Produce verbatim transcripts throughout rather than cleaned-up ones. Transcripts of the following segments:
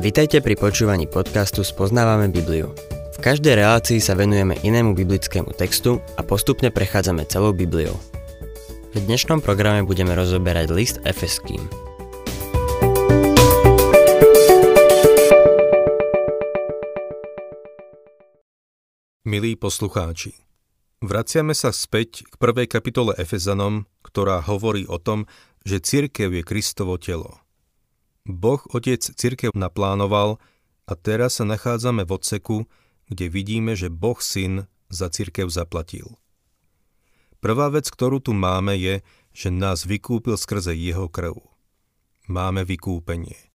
Vitajte pri počúvaní podcastu Spoznávame Bibliu. V každej relácii sa venujeme inému biblickému textu a postupne prechádzame celou Bibliou. V dnešnom programe budeme rozoberať list Efeským. Milí poslucháči, vraciame sa späť k prvej kapitole Efezanom, ktorá hovorí o tom, že cirkev je Kristovo telo. Boh Otec cirkev naplánoval a teraz sa nachádzame v odseku, kde vidíme, že Boh Syn za cirkev zaplatil. Prvá vec, ktorú tu máme, je, že nás vykúpil skrze jeho krv. Máme vykúpenie.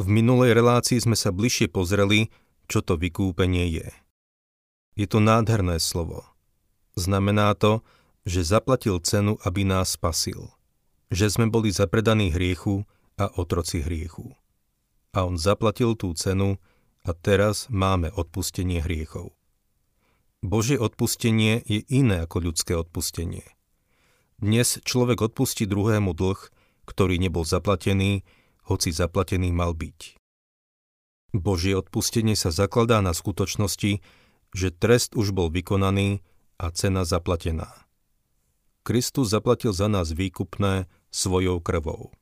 V minulej relácii sme sa bližšie pozreli, čo to vykúpenie je. Je to nádherné slovo. Znamená to, že zaplatil cenu, aby nás spasil. Že sme boli zapredaní hriechu a otroci hriechu. A on zaplatil tú cenu a teraz máme odpustenie hriechov. Božie odpustenie je iné ako ľudské odpustenie. Dnes človek odpustí druhému dlh, ktorý nebol zaplatený, hoci zaplatený mal byť. Božie odpustenie sa zakladá na skutočnosti, že trest už bol vykonaný a cena zaplatená. Kristus zaplatil za nás výkupné svojou krvou.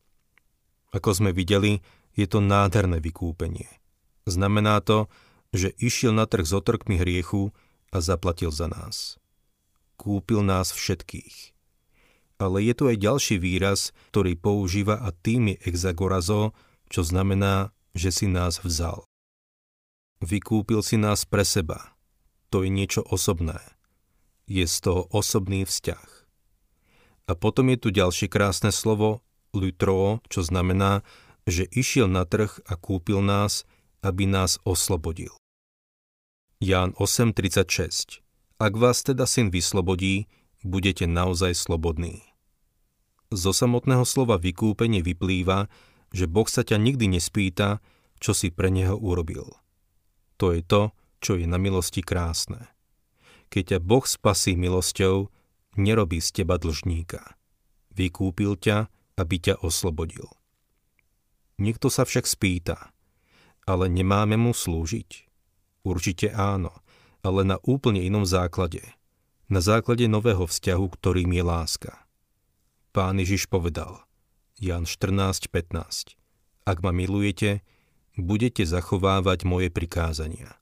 Ako sme videli, je to nádherné vykúpenie. Znamená to, že išiel na trh s otrkmi hriechu a zaplatil za nás. Kúpil nás všetkých. Ale je tu aj ďalší výraz, ktorý používa a tým je exagorazo, čo znamená, že si nás vzal. Vykúpil si nás pre seba. To je niečo osobné. Je z toho osobný vzťah. A potom je tu ďalšie krásne slovo lutro, čo znamená, že išiel na trh a kúpil nás, aby nás oslobodil. Ján osem tridsaťšesť. Ak vás teda Syn vyslobodí, budete naozaj slobodní. Zo samotného slova vykúpenie vyplýva, že Boh sa ťa nikdy nespýta, čo si pre neho urobil. To je to, čo je na milosti krásne. Keď ťa Boh spasí milosťou, nerobí z teba dlžníka. Vykúpil ťa, aby ťa oslobodil. Niekto sa však spýta, ale nemáme mu slúžiť? Určite áno, ale na úplne inom základe. Na základe nového vzťahu, ktorým je láska. Pán Ježiš povedal, Ján štrnásť pätnásť, ak ma milujete, budete zachovávať moje prikázania.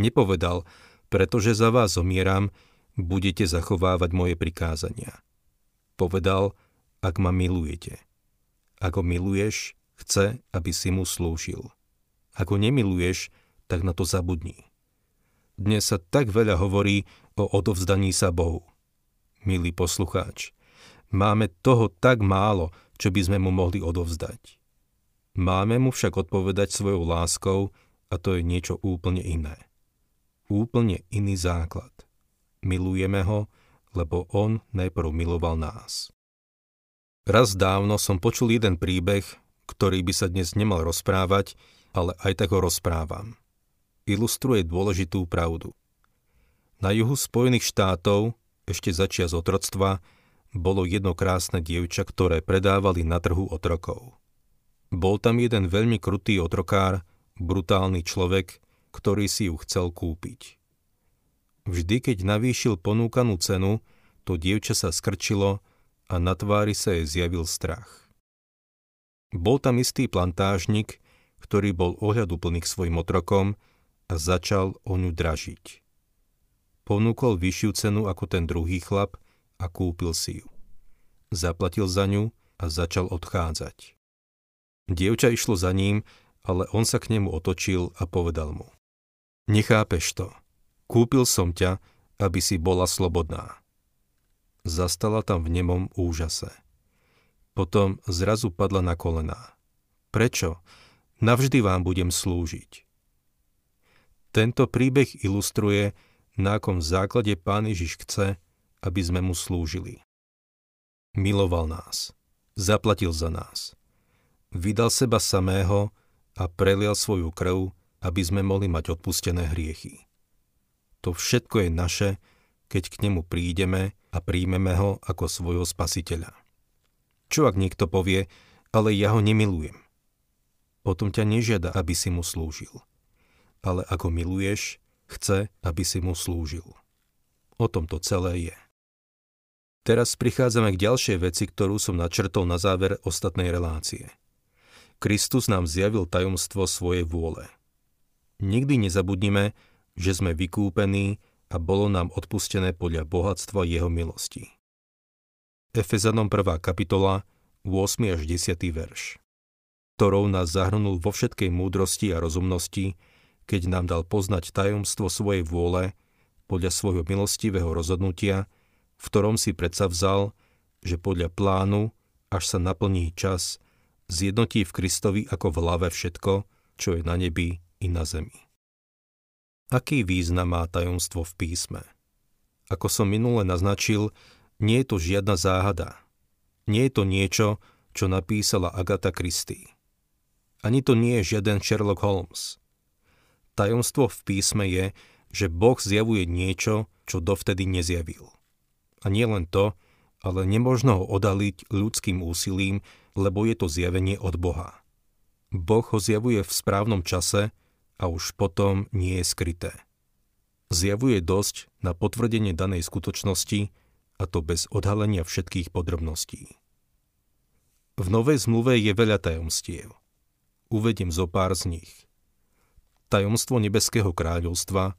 Nepovedal, pretože za vás zomieram, budete zachovávať moje prikázania. Povedal, ak ma milujete. Ak ho miluješ, chce, aby si mu slúžil. Ak ho nemiluješ, tak na to zabudni. Dnes sa tak veľa hovorí o odovzdaní sa Bohu. Milý poslucháč, máme toho tak málo, čo by sme mu mohli odovzdať. Máme mu však odpovedať svojou láskou a to je niečo úplne iné. Úplne iný základ. Milujeme ho, lebo on najprv miloval nás. Raz dávno som počul jeden príbeh, ktorý by sa dnes nemal rozprávať, ale aj tak ho rozprávam. Ilustruje dôležitú pravdu. Na juhu Spojených štátov, ešte začias otroctva, bolo jedno krásne dievča, ktoré predávali na trhu otrokov. Bol tam jeden veľmi krutý otrokár, brutálny človek, ktorý si ju chcel kúpiť. Vždy, keď navýšil ponúkanú cenu, to dievča sa skrčilo a na tvári sa jej zjavil strach. Bol tam istý plantážnik, ktorý bol ohľaduplný k svojim otrokom a začal o ňu dražiť. Ponúkol vyššiu cenu ako ten druhý chlap a kúpil si ju. Zaplatil za ňu a začal odchádzať. Dievča išlo za ním, ale on sa k nemu otočil a povedal mu: "Nechápeš to. Kúpil som ťa, aby si bola slobodná." Zastala tam v nemom úžase. Potom zrazu padla na kolená. Prečo? Navždy vám budem slúžiť. Tento príbeh ilustruje, na akom základe Pán Ježiš chce, aby sme mu slúžili. Miloval nás. Zaplatil za nás. Vydal seba samého a prelial svoju krv, aby sme mohli mať odpustené hriechy. To všetko je naše, keď k nemu prídeme a príjmeme ho ako svojho spasiteľa. Čo ak niekto povie, ale ja ho nemilujem. Potom ťa nežiada, aby si mu slúžil. Ale ako miluješ, chce, aby si mu slúžil. O tom to celé je. Teraz prichádzame k ďalšej veci, ktorú som načrtol na záver ostatnej relácie. Kristus nám zjavil tajomstvo svojej vôle. Nikdy nezabudnime, že sme vykúpení a bolo nám odpustené podľa bohatstva jeho milosti. Efezanom prvá kapitola, ôsmy až desiaty verš, ktorou nás zahrnul vo všetkej múdrosti a rozumnosti, keď nám dal poznať tajomstvo svojej vôle podľa svojho milostivého rozhodnutia, v ktorom si predsavzal, že podľa plánu, až sa naplní čas, zjednotí v Kristovi ako v hlave všetko, čo je na nebi i na zemi. Aký význam má tajomstvo v písme? Ako som minule naznačil, nie je to žiadna záhada. Nie je to niečo, čo napísala Agatha Christie. Ani to nie je žiaden Sherlock Holmes. Tajomstvo v písme je, že Boh zjavuje niečo, čo dovtedy nezjavil. A nie len to, ale nemožno ho odhaliť ľudským úsilím, lebo je to zjavenie od Boha. Boh ho zjavuje v správnom čase a už potom nie je skryté. Zjavuje dosť na potvrdenie danej skutočnosti, a to bez odhalenia všetkých podrobností. V Novej zmluve je veľa tajomstiev. Uvediem zo pár z nich. Tajomstvo nebeského kráľovstva,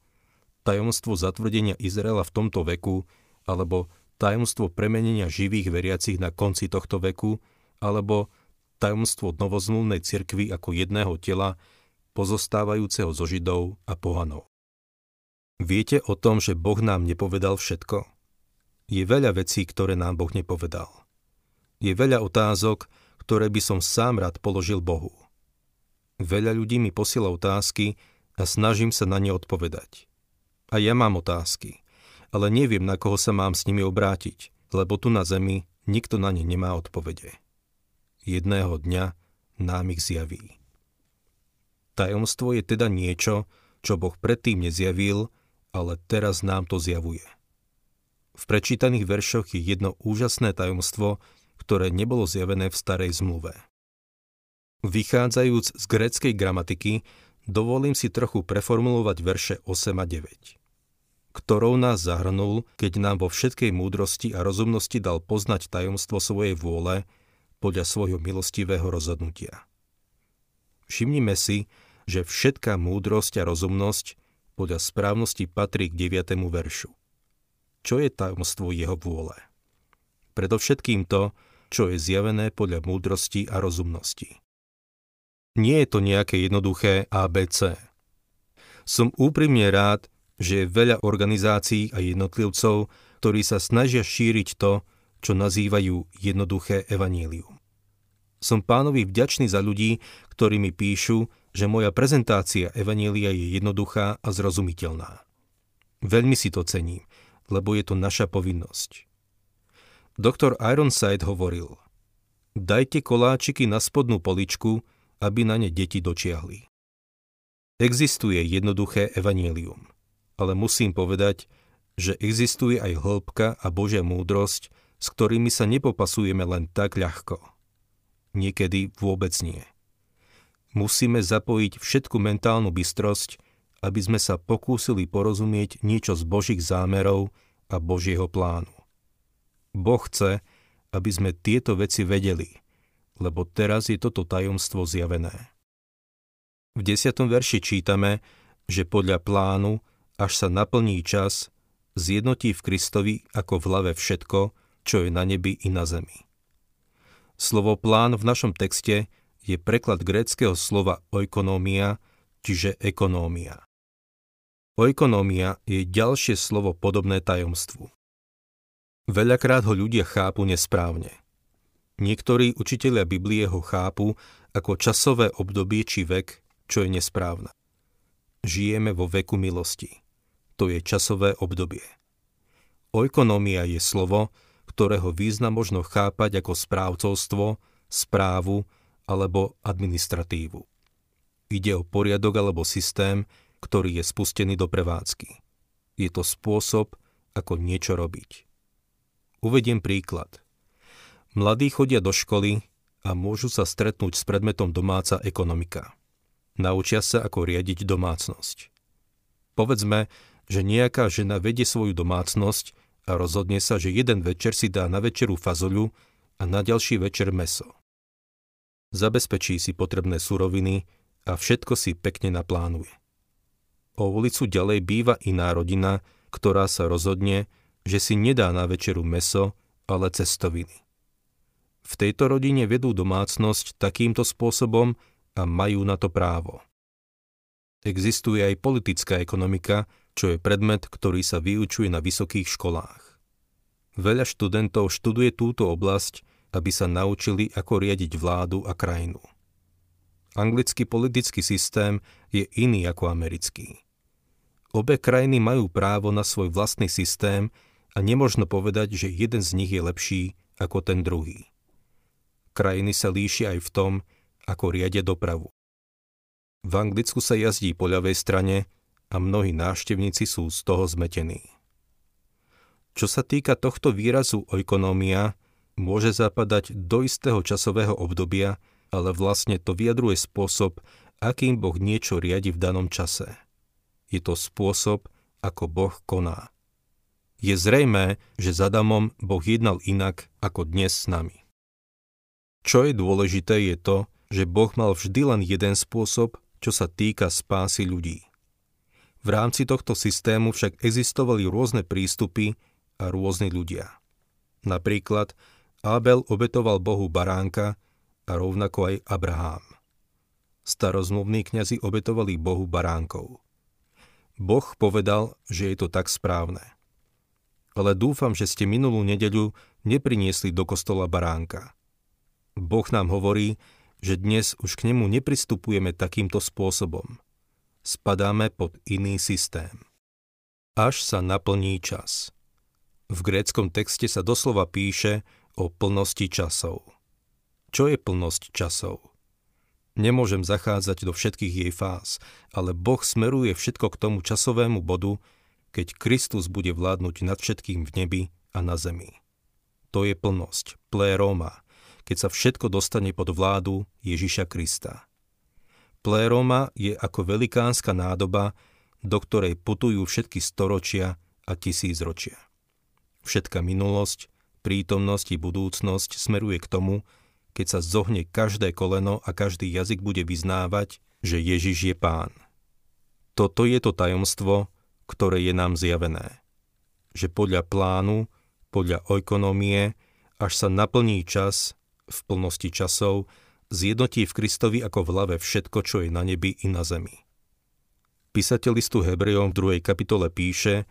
tajomstvo zatvrdenia Izraela v tomto veku, alebo tajomstvo premenenia živých veriacich na konci tohto veku, alebo tajomstvo novozmluvnej cirkvi ako jedného tela, pozostávajúceho zo Židov a pohanov. Viete o tom, že Boh nám nepovedal všetko? Je veľa vecí, ktoré nám Boh nepovedal. Je veľa otázok, ktoré by som sám rád položil Bohu. Veľa ľudí mi posiela otázky a snažím sa na ne odpovedať. A ja mám otázky, ale neviem, na koho sa mám s nimi obrátiť, lebo tu na zemi nikto na ne nemá odpovede. Jedného dňa nám ich zjaví. Tajomstvo je teda niečo, čo Boh predtým nezjavil, ale teraz nám to zjavuje. V prečítaných veršoch je jedno úžasné tajomstvo, ktoré nebolo zjavené v starej zmluve. Vychádzajúc z gréckej gramatiky, dovolím si trochu preformulovať verše osem a deväť, ktorou nás zahrnul, keď nám vo všetkej múdrosti a rozumnosti dal poznať tajomstvo svojej vôle podľa svojho milostivého rozhodnutia. Všimnime si, že všetká múdrosť a rozumnosť podľa správnosti patrí k deviatemu veršu. Čo je tajomstvo jeho vôle? Predovšetkým to, čo je zjavené podľa múdrosti a rozumnosti. Nie je to nejaké jednoduché á bé cé. Som úprimne rád, že je veľa organizácií a jednotlivcov, ktorí sa snažia šíriť to, čo nazývajú jednoduché evanjelium. Som pánovi vďačný za ľudí, ktorí mi píšu, že moja prezentácia evanjelia je jednoduchá a zrozumiteľná. Veľmi si to cením, lebo je to naša povinnosť. Doktor Ironside hovoril: dajte koláčiky na spodnú poličku, aby na ne deti dočiahli. Existuje jednoduché evanjelium, ale musím povedať, že existuje aj hĺbka a Božia múdrosť, s ktorými sa nepopasujeme len tak ľahko. Niekedy vôbec nie. Musíme zapojiť všetku mentálnu bystrosť, aby sme sa pokúsili porozumieť niečo z Božích zámerov a Božieho plánu. Boh chce, aby sme tieto veci vedeli, lebo teraz je toto tajomstvo zjavené. V desiatom verši čítame, že podľa plánu, až sa naplní čas, zjednotí v Kristovi ako v hlave všetko, čo je na nebi i na zemi. Slovo plán v našom texte je preklad gréckeho slova oikonomia, čiže ekonómia. Oikonómia je ďalšie slovo podobné tajomstvu. Veľakrát ho ľudia chápu nesprávne. Niektorí učitelia Biblie ho chápu ako časové obdobie či vek, čo je nesprávne. Žijeme vo veku milosti. To je časové obdobie. Oikonómia je slovo, ktorého význam možno chápať ako správcovstvo, správu alebo administratívu. Ide o poriadok alebo systém, ktorý je spustený do prevádzky. Je to spôsob, ako niečo robiť. Uvediem príklad. Mladí chodia do školy a môžu sa stretnúť s predmetom domáca ekonomika. Naučia sa, ako riadiť domácnosť. Povedzme, že nejaká žena vedie svoju domácnosť a rozhodne sa, že jeden večer si dá na večeru fazoľu a na ďalší večer mäso. Zabezpečí si potrebné suroviny a všetko si pekne naplánuje. O ulicu ďalej býva iná rodina, ktorá sa rozhodne, že si nedá na večeru mäso, ale cestoviny. V tejto rodine vedú domácnosť takýmto spôsobom a majú na to právo. Existuje aj politická ekonomika, čo je predmet, ktorý sa vyučuje na vysokých školách. Veľa študentov študuje túto oblasť, aby sa naučili, ako riadiť vládu a krajinu. Anglický politický systém je iný ako americký. Obe krajiny majú právo na svoj vlastný systém a nemožno povedať, že jeden z nich je lepší ako ten druhý. Krajiny sa líšia aj v tom, ako riadia dopravu. V Anglicku sa jazdí po ľavej strane a mnohí návštevníci sú z toho zmetení. Čo sa týka tohto výrazu oikonomia, môže zapadať do istého časového obdobia, ale vlastne to vyjadruje spôsob, akým Boh niečo riadi v danom čase. Je to spôsob, ako Boh koná. Je zrejmé, že za Adamom Boh jednal inak ako dnes s nami. Čo je dôležité je to, že Boh mal vždy len jeden spôsob, čo sa týka spásy ľudí. V rámci tohto systému však existovali rôzne prístupy a rôzni ľudia. Napríklad Abel obetoval Bohu baránka a rovnako aj Abraham. Starozmluvní kňazi obetovali Bohu baránkov. Boh povedal, že je to tak správne. Ale dúfam, že ste minulú nedeľu nepriniesli do kostola baránka. Boh nám hovorí, že dnes už k nemu nepristupujeme takýmto spôsobom. Spadáme pod iný systém. Až sa naplní čas. V gréckom texte sa doslova píše o plnosti časov. Čo je plnosť časov? Nemôžem zachádzať do všetkých jej fáz, ale Boh smeruje všetko k tomu časovému bodu, keď Kristus bude vládnuť nad všetkým v nebi a na zemi. To je plnosť, pléroma, keď sa všetko dostane pod vládu Ježiša Krista. Pléroma je ako velikánska nádoba, do ktorej putujú všetky storočia a tisícročia. Všetka minulosť, prítomnosť i budúcnosť smeruje k tomu, keď sa zohne každé koleno a každý jazyk bude vyznávať, že Ježiš je Pán. Toto je to tajomstvo, ktoré je nám zjavené. Že podľa plánu, podľa oikonomie, až sa naplní čas, v plnosti časov, zjednotí v Kristovi ako v hlave všetko, čo je na nebi i na zemi. Písateľ listu Hebrejom v druhej kapitole píše,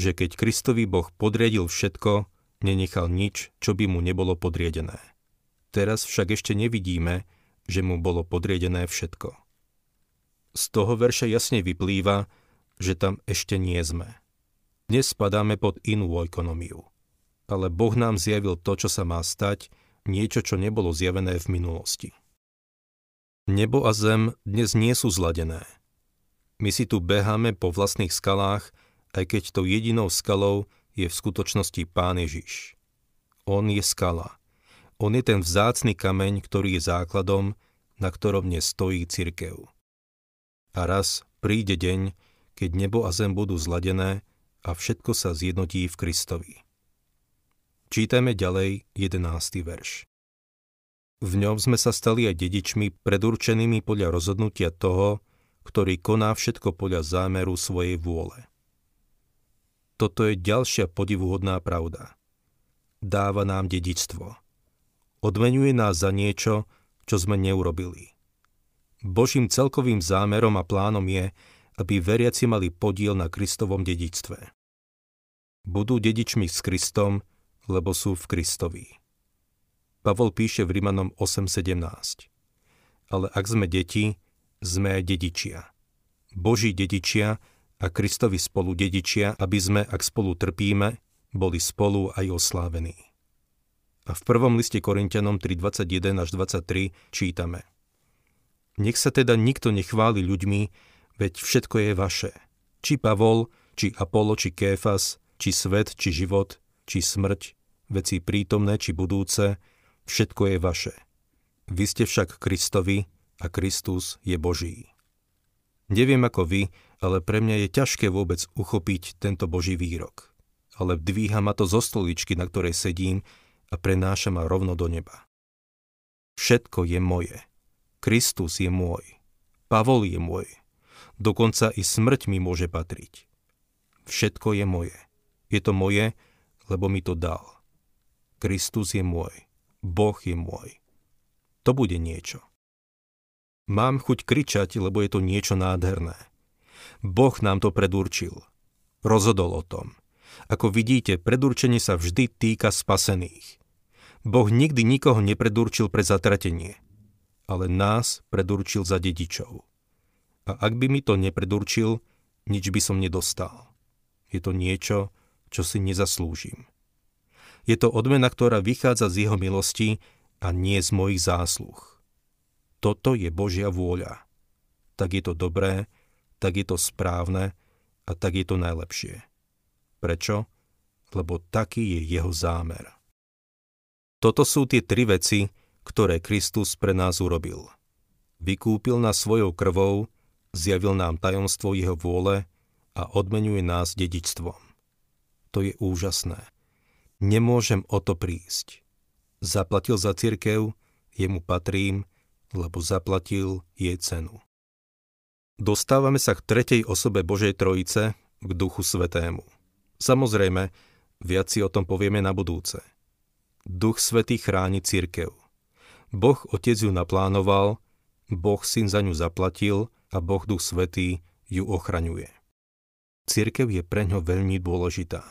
že keď Kristovi Boh podriadil všetko, nenechal nič, čo by mu nebolo podriadené. Teraz však ešte nevidíme, že mu bolo podriadené všetko. Z toho verša jasne vyplýva, že tam ešte nie sme. Dnes spadáme pod inú oikonomiu. Ale Boh nám zjavil to, čo sa má stať, niečo, čo nebolo zjavené v minulosti. Nebo a zem dnes nie sú zladené. My si tu beháme po vlastných skalách, aj keď tou jedinou skalou je v skutočnosti Pán Ježiš. On je skala. On je ten vzácny kameň, ktorý je základom, na ktorom nestojí cirkev. A raz príde deň, keď nebo a zem budú zladené a všetko sa zjednotí v Kristovi. Čítame ďalej jedenásty verš. V ňom sme sa stali aj dedičmi predurčenými podľa rozhodnutia toho, ktorý koná všetko podľa zámeru svojej vôle. Toto je ďalšia podivuhodná pravda. Dáva nám dedičstvo. Odmenuje nás za niečo, čo sme neurobili. Božím celkovým zámerom a plánom je, aby veriaci mali podiel na Kristovom dedičstve. Budú dedičmi s Kristom, lebo sú v Kristovi. Pavol píše v Rimanom osem sedemnásť. Ale ak sme deti, sme aj dedičia. Boží dedičia a Kristovi spolu dedičia, aby sme, ak spolu trpíme, boli spolu aj oslávení. A v prvom liste Korinťanom tri dvadsaťjeden až dvadsaťtri čítame: Nech sa teda nikto nechváli ľuďmi, veď všetko je vaše. Či Pavol, či Apolo, či Kéfas, či svet, či život, či smrť, veci prítomné, či budúce, všetko je vaše. Vy ste však Kristovi a Kristus je Boží. Neviem ako vy, ale pre mňa je ťažké vôbec uchopiť tento Boží výrok. Ale dvíha ma to zo stoličky, na ktorej sedím, a prenáša ma rovno do neba. Všetko je moje. Kristus je môj. Pavol je môj. Dokonca i smrť mi môže patriť. Všetko je moje. Je to moje, lebo mi to dal. Kristus je môj. Boh je môj. To bude niečo. Mám chuť kričať, lebo je to niečo nádherné. Boh nám to predurčil. Rozhodol o tom. Ako vidíte, predurčenie sa vždy týka spasených. Boh nikdy nikoho nepredurčil pre zatratenie, ale nás predurčil za dedičov. A ak by mi to nepredurčil, nič by som nedostal. Je to niečo, čo si nezaslúžim. Je to odmena, ktorá vychádza z jeho milosti a nie z mojich zásluh. Toto je Božia vôľa. Tak je to dobré, tak je to správne a tak je to najlepšie. Prečo? Lebo taký je jeho zámer. Toto sú tie tri veci, ktoré Kristus pre nás urobil. Vykúpil nás svojou krvou, zjavil nám tajomstvo jeho vôle a odmenuje nás dedičstvom. To je úžasné. Nemôžem o to prísť. Zaplatil za cirkev, jemu patrím, lebo zaplatil jej cenu. Dostávame sa k tretej osobe Božej Trojice, k Duchu Svätému. Samozrejme, viac si o tom povieme na budúce. Duch Svätý chráni cirkev. Boh Otec ju naplánoval, Boh Syn za ňu zaplatil a Boh Duch Svätý ju ochraňuje. Cirkev je pre ňo veľmi dôležitá.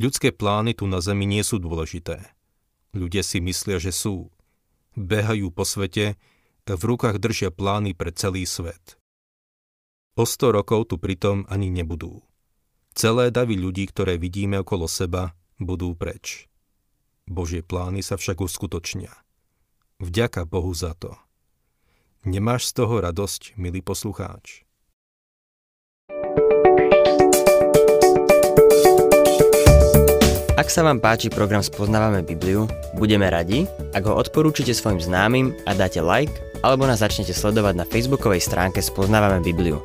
Ľudské plány tu na zemi nie sú dôležité. Ľudia si myslia, že sú. Behajú po svete a v rukách držia plány pre celý svet. O sto rokov tu pritom ani nebudú. Celé davy ľudí, ktoré vidíme okolo seba, budú preč. Božie plány sa však uskutočnia. Vďaka Bohu za to. Nemáš z toho radosť, milý poslucháč? Ak sa vám páči program Spoznávame Bibliu, budeme radi, ak ho odporúčite svojim známym a dáte like, alebo nás začnete sledovať na facebookovej stránke Spoznávame Bibliu.